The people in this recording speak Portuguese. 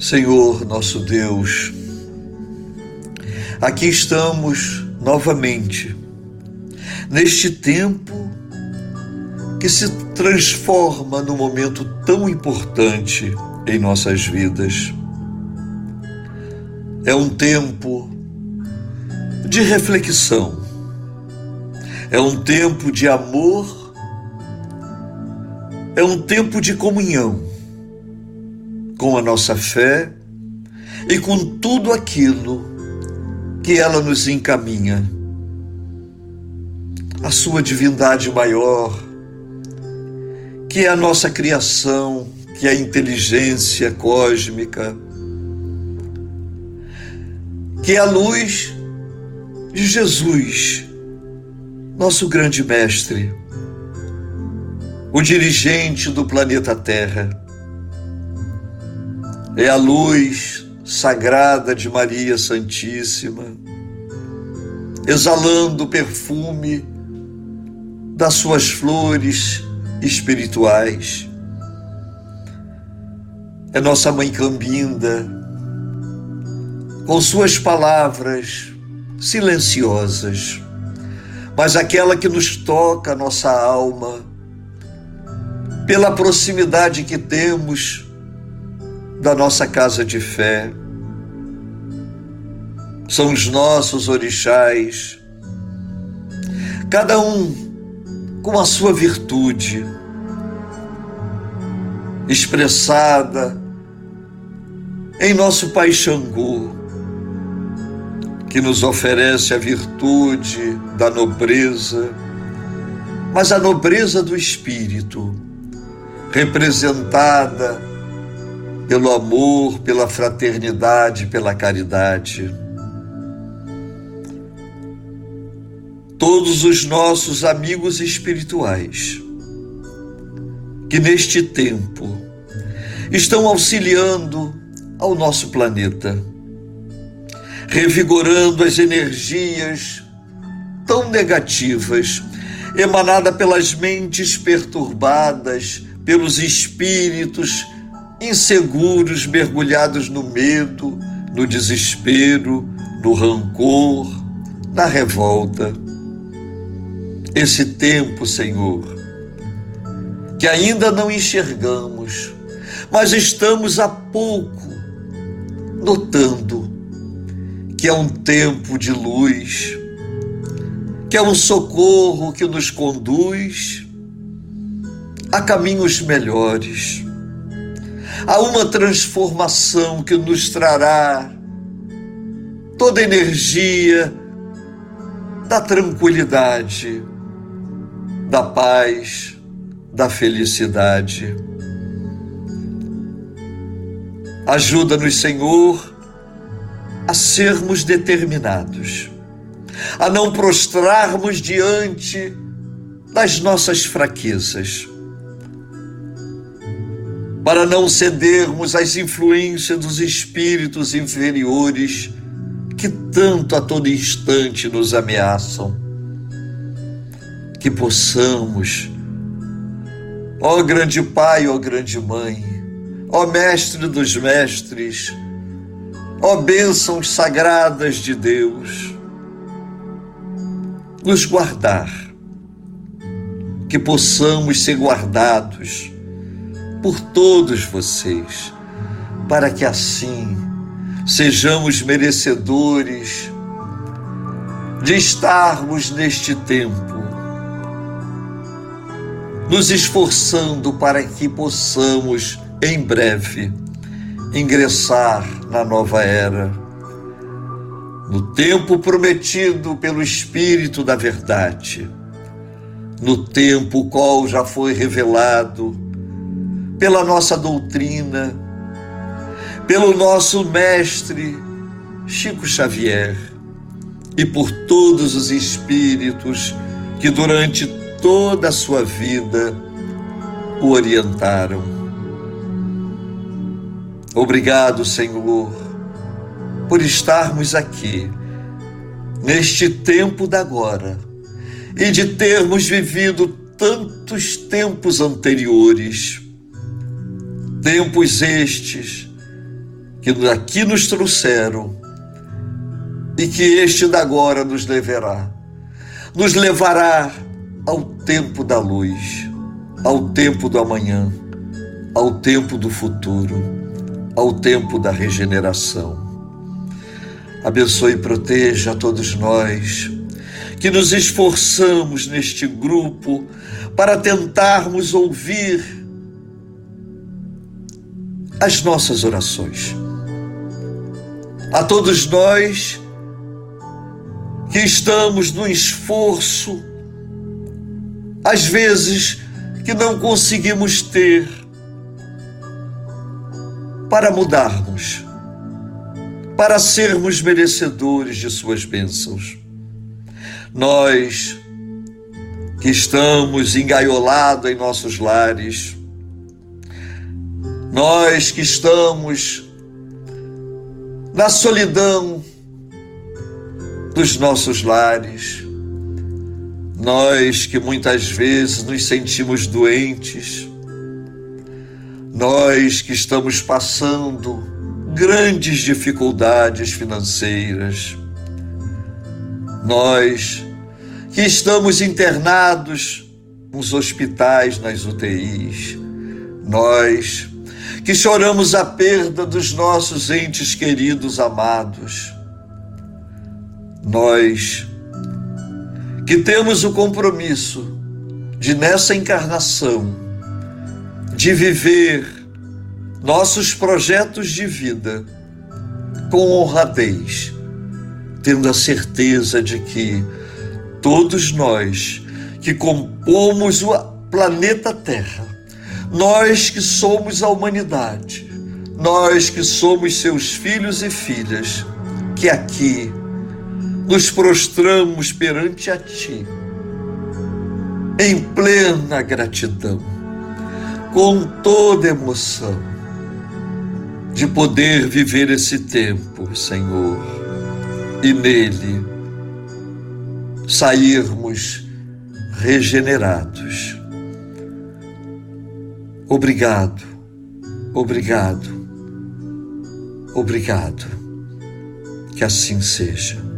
Senhor nosso Deus, aqui estamos novamente, neste tempo que se transforma num momento tão importante em nossas vidas. É um tempo de reflexão, é um tempo de amor, é um tempo de comunhão com a nossa fé e com tudo aquilo que ela nos encaminha. A sua divindade maior, que é a nossa criação, que é a inteligência cósmica, que é a luz de Jesus, nosso grande mestre, o dirigente do planeta Terra. É a luz sagrada de Maria Santíssima, exalando o perfume das suas flores espirituais. É nossa Mãe Cambinda, com suas palavras silenciosas, mas aquela que nos toca a nossa alma, pela proximidade que temos da nossa casa de fé. São os nossos orixás, cada um com a sua virtude, expressada em nosso Pai Xangô, que nos oferece a virtude da nobreza, mas a nobreza do espírito, representada pelo amor, pela fraternidade, pela caridade. Todos os nossos amigos espirituais, que neste tempo estão auxiliando ao nosso planeta, revigorando as energias tão negativas, emanadas pelas mentes perturbadas, pelos espíritos inseguros, mergulhados no medo, no desespero, no rancor, na revolta. Esse tempo, Senhor, que ainda não enxergamos, mas estamos há pouco notando que é um tempo de luz, que é um socorro que nos conduz a caminhos melhores, há uma transformação que nos trará toda a energia da tranquilidade, da paz, da felicidade. Ajuda-nos, Senhor, a sermos determinados, a não prostrarmos diante das nossas fraquezas, para não cedermos às influências dos espíritos inferiores que tanto a todo instante nos ameaçam. Que possamos, ó grande Pai, ó grande Mãe, ó Mestre dos Mestres, ó bênçãos sagradas de Deus, nos guardar, que possamos ser guardados por todos vocês, para que assim sejamos merecedores de estarmos neste tempo, nos esforçando para que possamos, em breve, ingressar na nova era, no tempo prometido pelo Espírito da Verdade, no tempo qual já foi revelado pela nossa doutrina, pelo nosso mestre Chico Xavier e por todos os espíritos que durante toda a sua vida o orientaram. Obrigado, Senhor, por estarmos aqui, neste tempo da agora, e de termos vivido tantos tempos anteriores. Tempos estes que daqui nos trouxeram e que este da agora nos levará. Nos levará ao tempo da luz, ao tempo do amanhã, ao tempo do futuro, ao tempo da regeneração. Abençoe e proteja a todos nós que nos esforçamos neste grupo para tentarmos ouvir as nossas orações. A todos nós que estamos no esforço, às vezes que não conseguimos ter, para mudarmos, para sermos merecedores de suas bênçãos. Nós que estamos engaiolados em nossos lares, nós que estamos na solidão dos nossos lares, nós que muitas vezes nos sentimos doentes, nós que estamos passando grandes dificuldades financeiras, nós que estamos internados nos hospitais, nas UTIs, nós que choramos a perda dos nossos entes queridos, amados, nós que temos o compromisso de, nessa encarnação, de viver nossos projetos de vida com honradez, tendo a certeza de que todos nós que compomos o planeta Terra, nós que somos a humanidade, nós que somos seus filhos e filhas, que aqui nos prostramos perante a Ti, em plena gratidão, com toda emoção, de poder viver esse tempo, Senhor, e nele sairmos regenerados. Obrigado, obrigado, obrigado. Que assim seja.